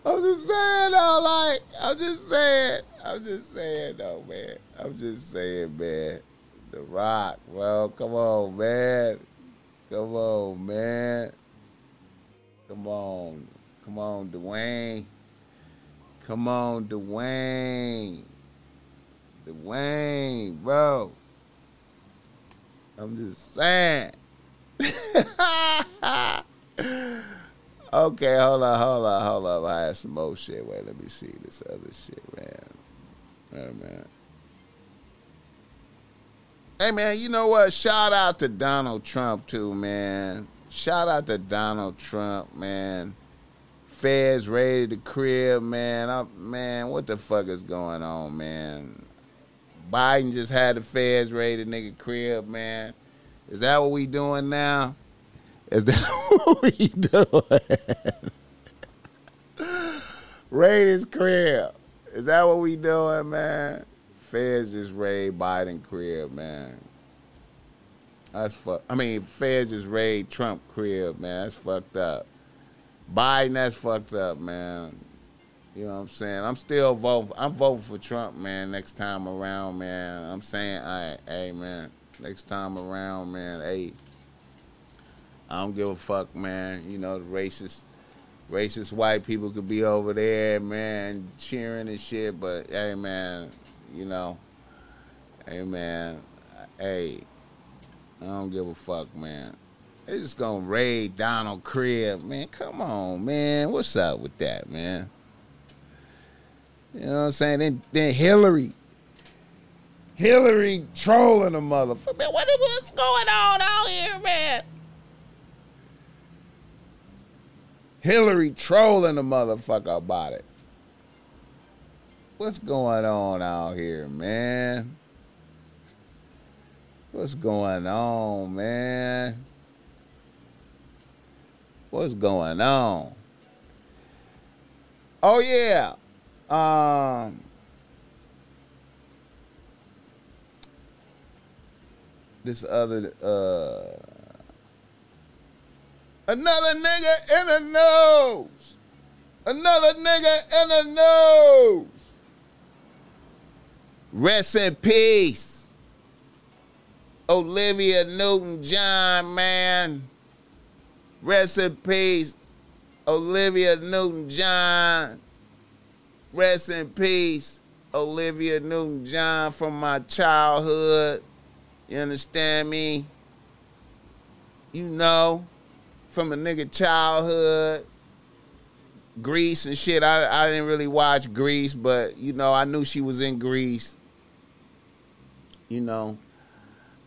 I'm just saying, man. The Rock, bro. Come on, Dwayne. Dwayne, bro. I'm just saying. Okay, hold up. I had some more shit. Wait, let me see this other shit, man. Hey, man, you know what? Shout out to Donald Trump, too, man. Feds raided the crib, man. What the fuck is going on, man? Biden just had the feds raid the nigga crib, man. Is that what we doing now? Raid his crib. Is that what we doing, man? Feds just raid Biden crib, man. That's fucked. I mean, feds just raid Trump crib, man. That's fucked up. Biden, that's fucked up, man. You know what I'm saying? I'm voting for Trump, man, next time around, man. I'm saying, hey, man, next time around, man, hey. I don't give a fuck, man. You know, the racist white people could be over there, man, cheering and shit. But, hey, man, you know, Hey, man. Hey, I don't give a fuck, man. They just gonna raid Donald crib, man. Come on, man. What's up with that, man? You know what I'm saying? Then Hillary trolling the motherfucker. Man, what's going on out here, man? Hillary trolling the motherfucker about it. What's going on out here, man? What's going on, man? What's going on? Oh, yeah. This other, another nigga in the nose. Another nigga in the nose. Rest in peace, Olivia Newton-John, man. Rest in peace, Olivia Newton-John. Rest in peace, Olivia Newton-John, from my childhood. You understand me? You know, from a nigga childhood. Grease and shit. I didn't really watch Grease, but, you know, I knew she was in Grease. You know.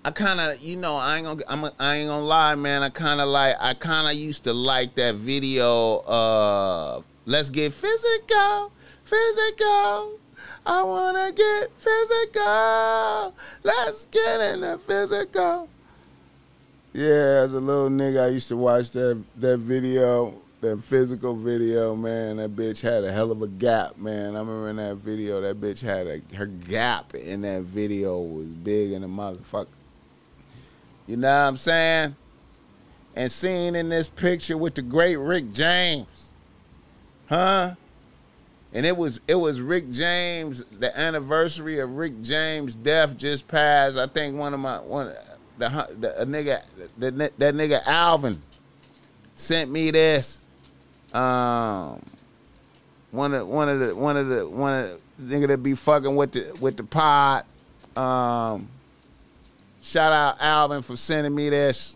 I kind of, you know, I ain't gonna lie, man. I kind of used to like that video. Let's get physical, physical. I wanna get physical. Let's get in the physical. Yeah, as a little nigga, I used to watch that video, that physical video, man. That bitch had a hell of a gap, man. I remember in that video, that bitch had her gap in that video was big in the motherfucker. You know what I'm saying? And seen in this picture with the great Rick James. Huh? And it was Rick James, the anniversary of Rick James' death just passed. I think that nigga Alvin sent me this. One of the nigga that be fucking with the pod. Shout out Alvin for sending me this.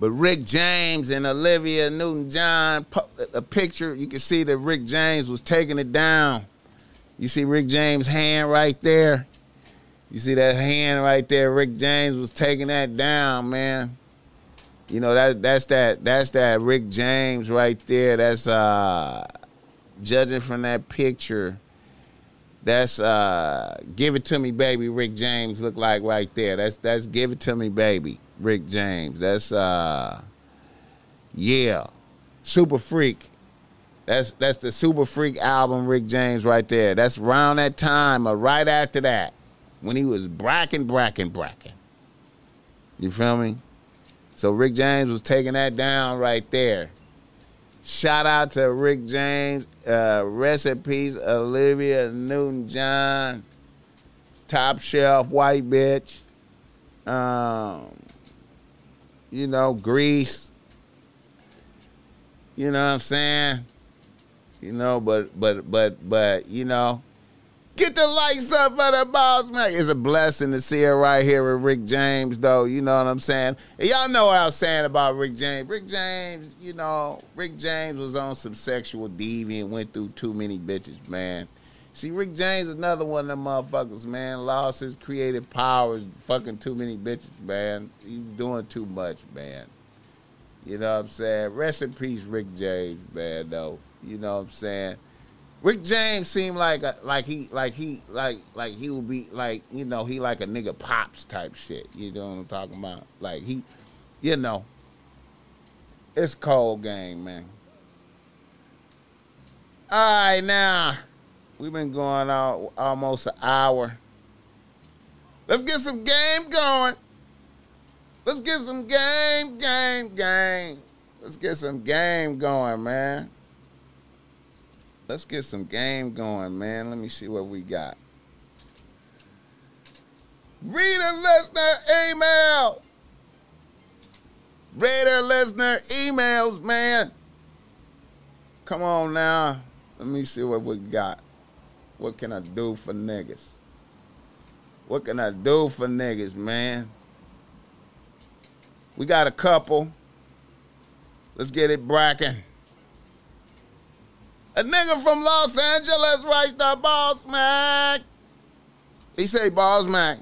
But Rick James and Olivia Newton-John, a picture, you can see that Rick James was taking it down. You see Rick James' hand right there. You see that hand right there. Rick James was taking that down, man. You know, that's that Rick James right there. That's, judging from that picture, that's Give It To Me Baby Rick James look like right there. That's Give It To Me Baby Rick James. That's yeah. Super Freak. That's the Super Freak album Rick James right there. That's around that time or right after that when he was bracking. You feel me? So Rick James was taking that down right there. Shout out to Rick James. Rest in peace, Olivia Newton-John. Top shelf white bitch. You know, Grease. You know what I'm saying? You know, but you know, get the likes up for the Boss Mag. It's a blessing to see her right here with Rick James, though. You know what I'm saying? And y'all know what I was saying about Rick James. Rick James, you know, Rick James was on some sexual deviant, went through too many bitches, man. See, Rick James is another one of them motherfuckers, man. Lost his creative powers, fucking too many bitches, man. He's doing too much, man. You know what I'm saying? Rest in peace, Rick James, man, though. You know what I'm saying? Rick James seemed like he would be like, you know, he like a nigga pops type shit. You know what I'm talking about? Like he, you know, it's cold game, man. All right, now we've been going on almost an hour. Let's get some game going. Let's get some game. Let's get some game going, man. Let's get some game going, man. Let me see what we got. Reader listener emails, man. Come on now. Let me see what we got. What can I do for niggas? What can I do for niggas, man? We got a couple. Let's get it brackin'. A nigga from Los Angeles writes the Boss Mag. He say, Boss Mag,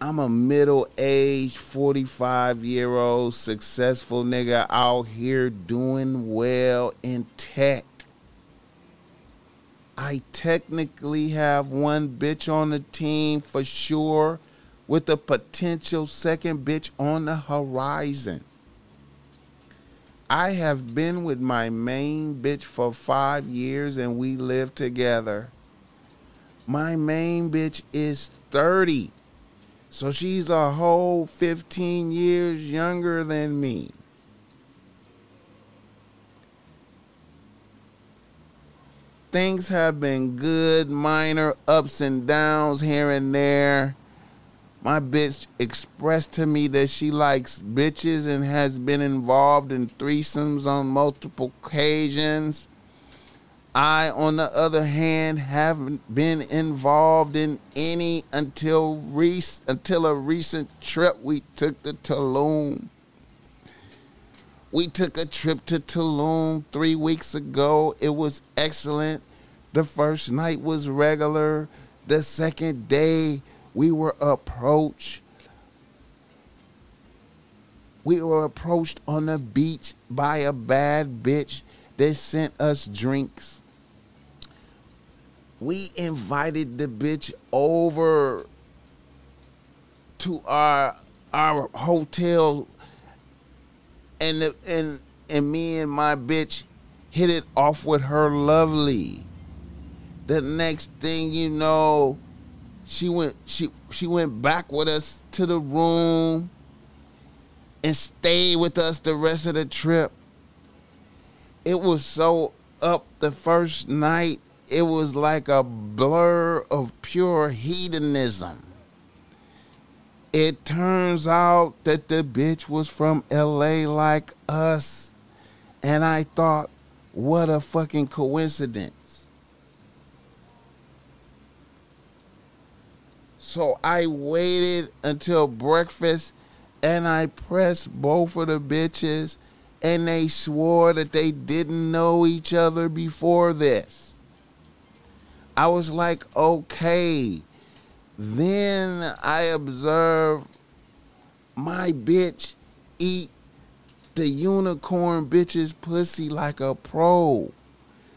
I'm a middle-aged 45-year-old successful nigga out here doing well in tech. I technically have one bitch on the team for sure, with a potential second bitch on the horizon. I have been with my main bitch for 5 years and we live together. My main bitch is 30, so she's a whole 15 years younger than me. Things have been good, minor ups and downs here and there. My bitch expressed to me that she likes bitches and has been involved in threesomes on multiple occasions. I, on the other hand, haven't been involved in any until a recent trip we took to Tulum. We took a trip to Tulum 3 weeks ago. It was excellent. The first night was regular. The second day, We were approached on the beach by a bad bitch that sent us drinks. We invited the bitch over to our hotel, and me and my bitch hit it off with her lovely. The next thing you know, She went back with us to the room and stayed with us the rest of the trip. It was so up the first night. It was like a blur of pure hedonism. It turns out that the bitch was from LA like us. And I thought, what a fucking coincidence. So I waited until breakfast and I pressed both of the bitches and they swore that they didn't know each other before this. I was like, okay. Then I observed my bitch eat the unicorn bitch's pussy like a pro.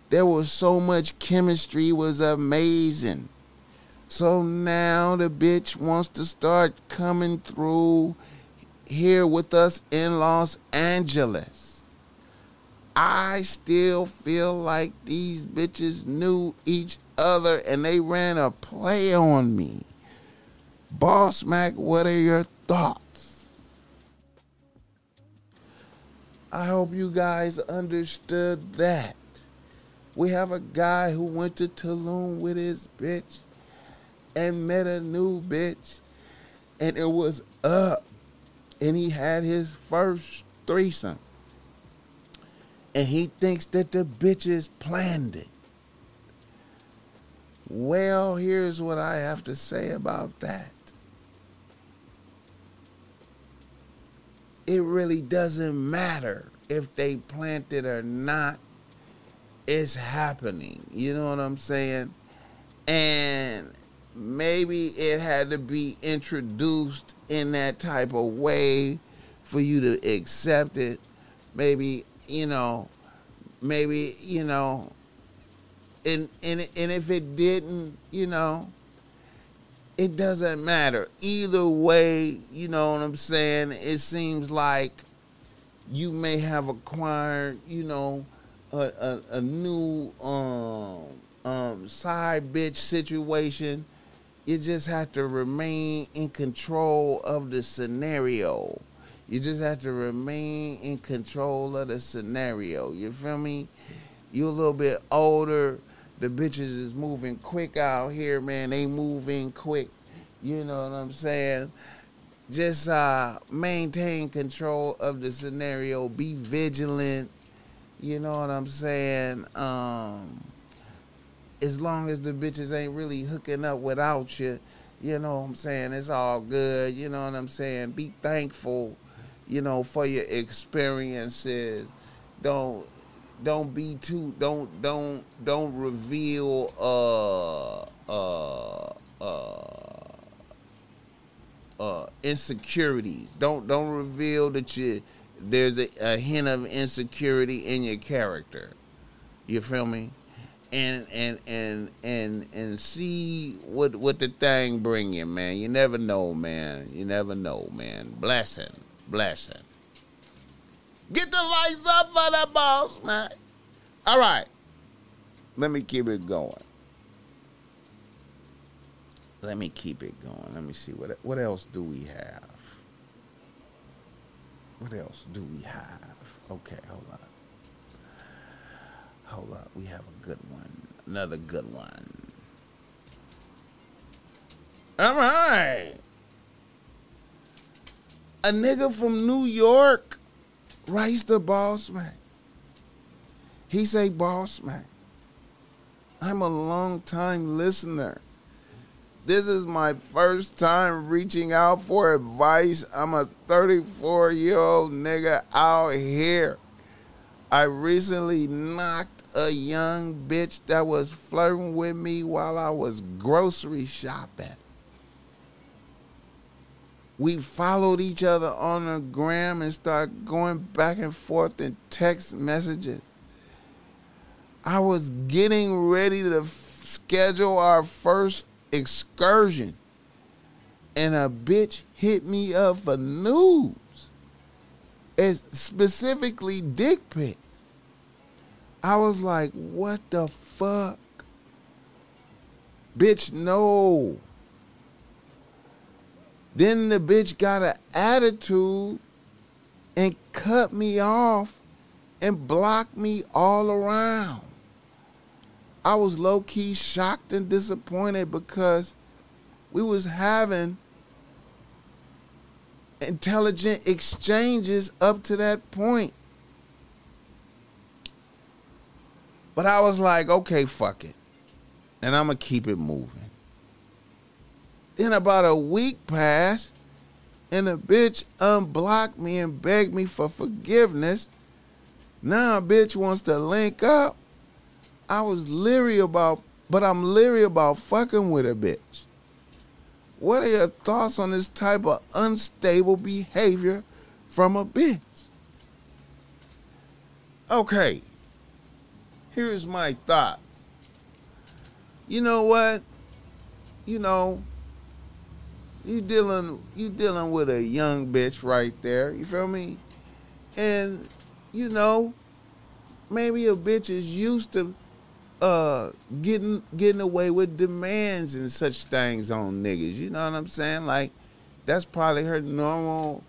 There was so much chemistry, it was amazing. So now the bitch wants to start coming through here with us in Los Angeles. I still feel like these bitches knew each other and they ran a play on me. Boss Mac, what are your thoughts? I hope you guys understood that. We have a guy who went to Tulum with his bitch and met a new bitch, and it was up, and he had his first threesome, and he thinks that the bitches planned it. Well, here's what I have to say about that. It really doesn't matter if they planned it or not. It's happening, you know what I'm saying? And maybe it had to be introduced in that type of way for you to accept it. Maybe, and if it didn't, it doesn't matter. Either way, you know what I'm saying? It seems like you may have acquired, a new side bitch situation. You just have to remain in control of the scenario. You feel me? You're a little bit older. The bitches is moving quick out here, man. They moving quick. You know what I'm saying? Just maintain control of the scenario. Be vigilant. You know what I'm saying? as long as the bitches ain't really hooking up without you, you know what I'm saying? It's all good, you know what I'm saying? Be thankful, you know, for your experiences. Don't be too, don't reveal insecurities. Don't reveal that there's a hint of insecurity in your character. You feel me? And see what the thing bring you, man. You never know, man. You never know, man. Blessing. Get the lights up for the boss, man. All right. Let me keep it going. Let me see what else do we have. Okay, hold on. We have a good one. Another good one. All right. A nigga from New York writes the Boss Man. He say, Boss Man, I'm a long-time listener. This is my first time reaching out for advice. I'm a 34-year-old nigga out here. I recently knocked a young bitch that was flirting with me while I was grocery shopping. We followed each other on the gram and started going back and forth in text messages. I was getting ready to schedule our first excursion, and a bitch hit me up for nudes. It's specifically dick pics. I was like, what the fuck? Bitch, no. Then the bitch got an attitude and cut me off and blocked me all around. I was low-key shocked and disappointed because we was having intelligent exchanges up to that point. But I was like, okay, fuck it. And I'm going to keep it moving. Then about a week passed, and the bitch unblocked me and begged me for forgiveness. Now a bitch wants to link up. I'm leery about fucking with a bitch. What are your thoughts on this type of unstable behavior from a bitch? Okay, here's my thoughts. You know what? You know, you dealing with a young bitch right there, you feel me? And, you know, maybe a bitch is used to getting away with demands and such things on niggas. You know what I'm saying? Like, that's probably her normal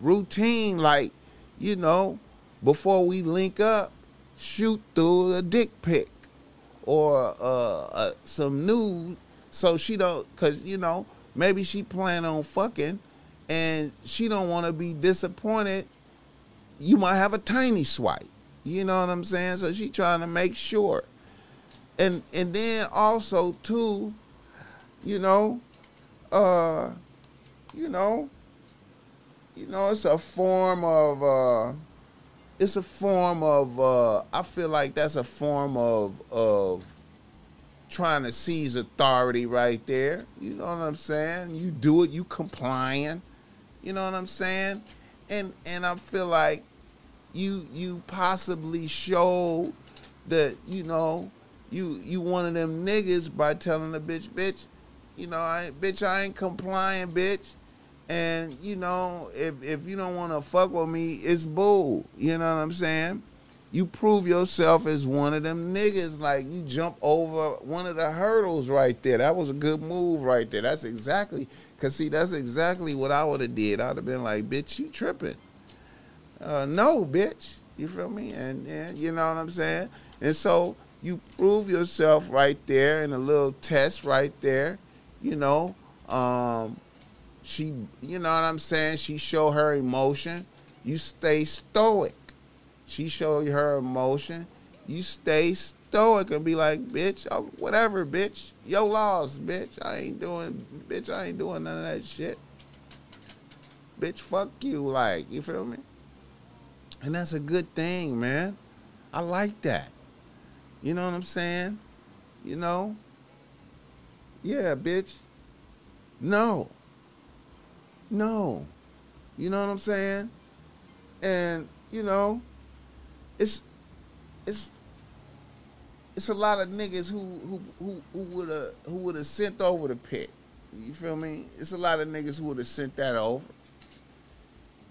routine. Like, you know, before we link up, shoot through a dick pic or some nude. So she don't, cause you know, maybe she plan on fucking, and she don't want to be disappointed. You might have a tiny swipe. You know what I'm saying? So she trying to make sure. And then also too, you know, it's a form of I feel like that's a form of trying to seize authority right there. You know what I'm saying? You do it, you complying. You know what I'm saying? And I feel like you possibly showed that, you know, you one of them niggas by telling the bitch, you know, I ain't complying, bitch. And, you know, if you don't want to fuck with me, it's bull. You know what I'm saying? You prove yourself as one of them niggas. Like, you jump over one of the hurdles right there. That was a good move right there. That's exactly what I would have did. I would have been like, bitch, you tripping. No, bitch. You feel me? And you know what I'm saying? And so you prove yourself right there in a little test right there. You know, she, you know what I'm saying? She show her emotion. You stay stoic. She show her emotion. you stay stoic and be like, bitch, whatever, bitch. Yo laws, bitch. I ain't doing none of that shit. Bitch, fuck you, like, you feel me? And that's a good thing, man. I like that. You know what I'm saying? You know? Yeah, bitch. No. No. You know what I'm saying? And, you know, it's a lot of niggas who would have sent over the pit. You feel me? It's a lot of niggas who would have sent that over.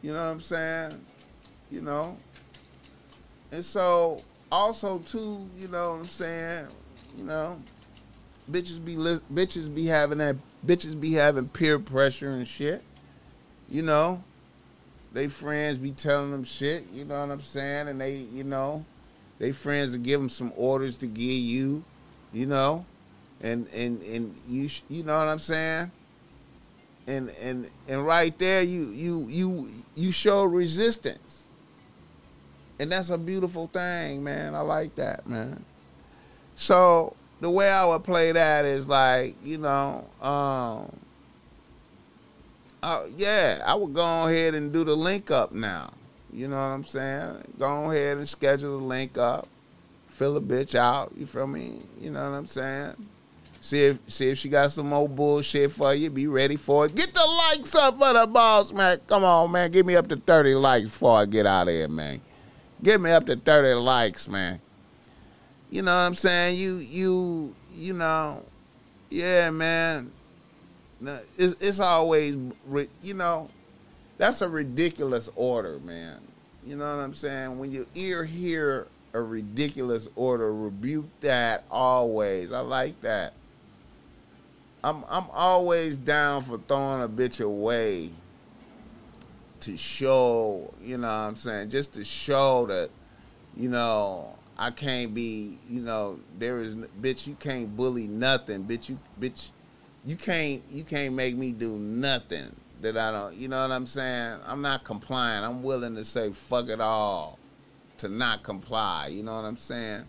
You know what I'm saying? You know? And so, also, too, you know what I'm saying? You know, bitches be having peer pressure and shit. You know? They friends be telling them shit, you know what I'm saying? And they, you know, they friends to give them some orders to give you, you know? And you know what I'm saying? And right there, you show resistance, and that's a beautiful thing, man. I like that, man. So the way I would play that is like, you know, I would go ahead and do the link up now. You know what I'm saying? Go ahead and schedule the link up, fill a bitch out. You feel me? You know what I'm saying? See if she got some more bullshit for you. Be ready for it. Get the likes up for the boss, man. Come on, man. Give me up to 30 likes before I get out of here, man. Give me up to 30 likes, man. You know what I'm saying? You know, yeah, man. It's always, you know, that's a ridiculous order, man. You know what I'm saying? When you hear a ridiculous order, rebuke that always. I like that. I'm always down for throwing a bitch away to show, you know what I'm saying, just to show that, you know, I can't be, you know, there is, bitch, you can't bully nothing, bitch, you can't make me do nothing that I don't, you know what I'm saying? I'm not complying. I'm willing to say fuck it all to not comply, you know what I'm saying?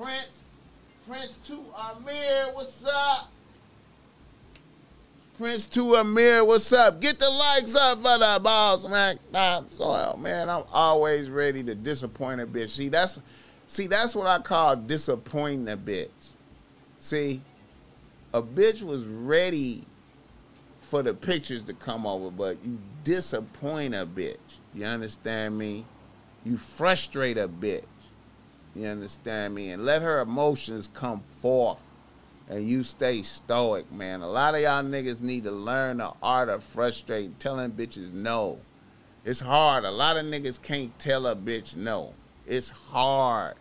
Prince to Amir, what's up? Prince to Amir, what's up? Get the likes up for the boss, man. So, man, I'm always ready to disappoint a bitch. See, that's what I call disappointing a bitch. See, a bitch was ready for the pictures to come over, but you disappoint a bitch. You understand me? You frustrate a bitch. You understand me? And let her emotions come forth. And you stay stoic, man. A lot of y'all niggas need to learn the art of frustrating, telling bitches no. It's hard. A lot of niggas can't tell a bitch no. It's hard.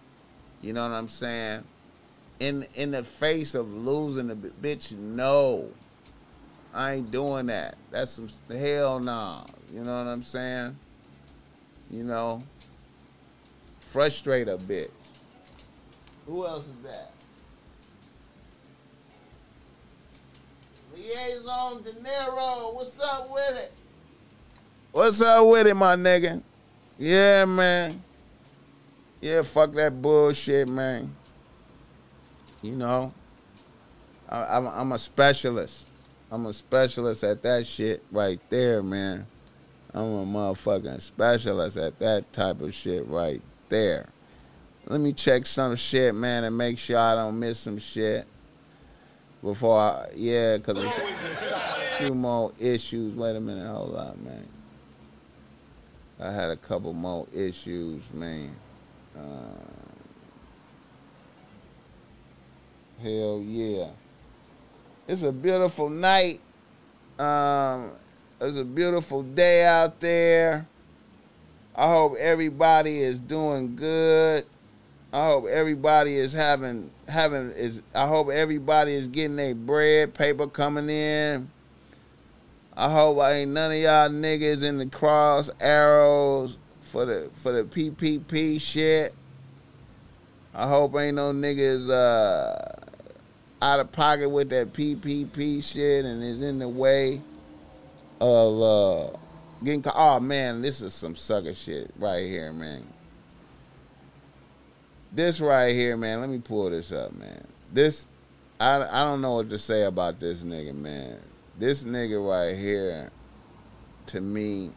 You know what I'm saying? In the face of losing a bitch, no. I ain't doing that. That's some hell nah. You know what I'm saying? You know? Frustrate a bitch. Who else is that? Liaison De Niro, what's up with it? What's up with it, my nigga? Yeah, man. Yeah, fuck that bullshit, man. You know, I'm a specialist. I'm a specialist at that shit right there, man. I'm a motherfucking specialist at that type of shit right there. Let me check some shit, man, and make sure I don't miss some shit before I, yeah, because it's a few more issues. Wait a minute, hold up, man. I had a couple more issues, man. Hell yeah. It's a beautiful night. It's a beautiful day out there. I hope everybody is doing good. I hope everybody is I hope everybody is getting their bread, paper coming in. I hope I ain't none of y'all niggas in the cross arrows for the PPP shit. I hope ain't no niggas out of pocket with that PPP shit and is in the way of getting caught. Oh, man, this is some sucker shit right here, man. This right here, man. Let me pull this up, man. This, I don't know what to say about this nigga, man. This nigga right here, to me,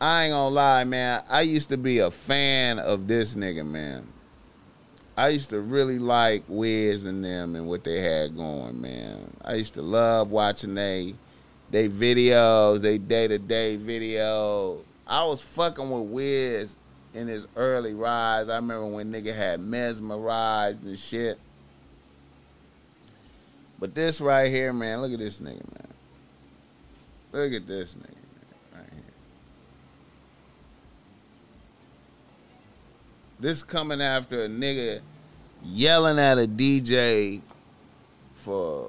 I ain't gonna lie, man. I used to be a fan of this nigga, man. I used to really like Wiz and them and what they had going, man. I used to love watching they videos, they day-to-day videos. I was fucking with Wiz in his early rise. I remember when nigga had Mesmerize and shit. But this right here, man, look at this nigga, man. Look at this nigga, man, right here. This coming after a nigga yelling at a DJ for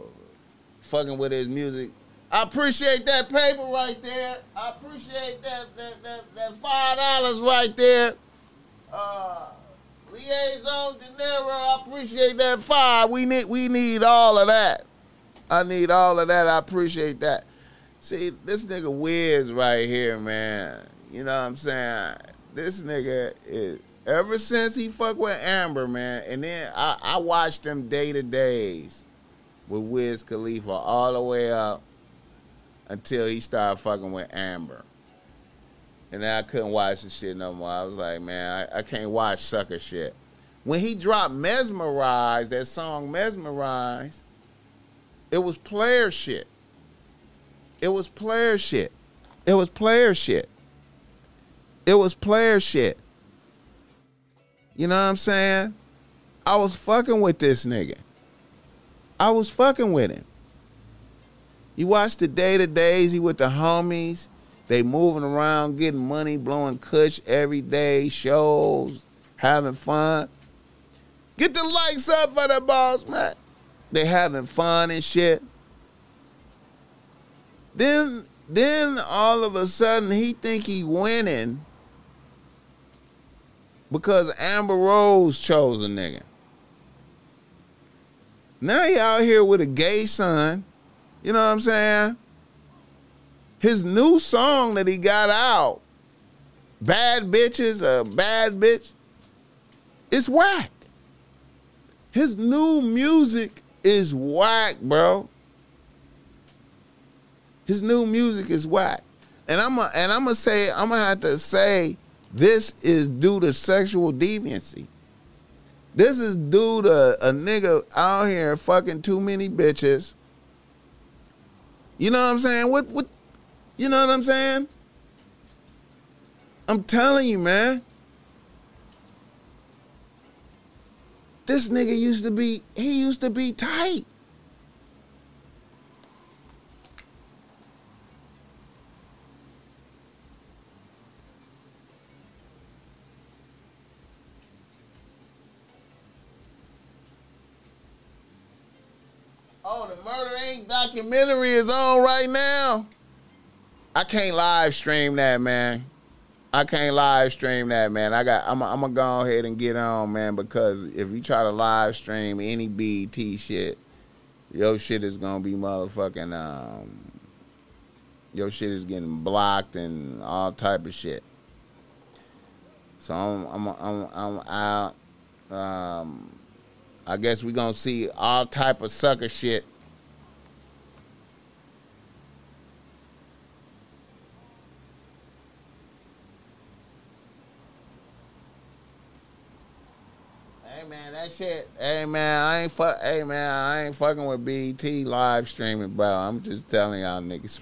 fucking with his music. I appreciate that paper right there. I appreciate that $5 right there. Liaison De Niro, I appreciate that $5. We need all of that. I need all of that. I appreciate that. See, this nigga Wiz right here, man. You know what I'm saying? This nigga is... Ever since he fucked with Amber, man, and then I watched them day-to-days with Wiz Khalifa all the way up until he started fucking with Amber. And then I couldn't watch the shit no more. I was like, man, I can't watch sucker shit. When he dropped Mesmerize, that song Mesmerize, it was player shit. It was player shit. It was player shit. It was player shit. You know what I'm saying? I was fucking with this nigga. I was fucking with him. You watch the day-to-days, he with the homies. They moving around, getting money, blowing kush every day, shows, having fun. Get the likes up for the boss, man. They having fun and shit. Then all of a sudden, he think he winning because Amber Rose chose a nigga. Now he out here with a gay son. You know what I'm saying? His new song that he got out, Bad Bitches, a Bad Bitch, it's whack. His new music is whack, bro. His new music is whack. And I'm gonna have to say, this is due to sexual deviancy. This is due to a nigga out here fucking too many bitches. You know what I'm saying? What? You know what I'm saying? I'm telling you, man. This nigga used to be tight. Oh, the Murder Inc. documentary is on right now. I can't live stream that, man. I'm gonna go ahead and get on, man, because if you try to live stream any BET shit, your shit is gonna be motherfucking your shit is getting blocked and all type of shit. So I'm out. I guess we gonna see all type of sucker shit. Hey man, that shit. Hey man, I ain't fucking with BET live streaming, bro. I'm just telling y'all niggas.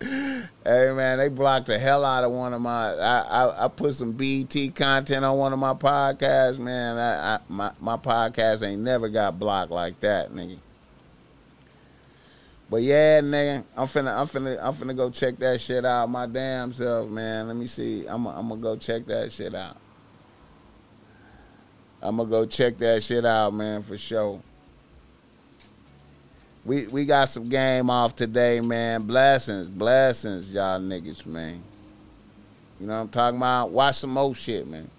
Hey man, they blocked the hell out of one of my. I put some BET content on one of my podcasts, man. My podcast ain't never got blocked like that, nigga. But yeah, nigga, I'm finna go check that shit out my damn self, man. Let me see. I'm gonna go check that shit out. I'm gonna go check that shit out, man, for sure. We got some game off today, man. Blessings, y'all niggas, man. You know what I'm talking about? Watch some old shit, man.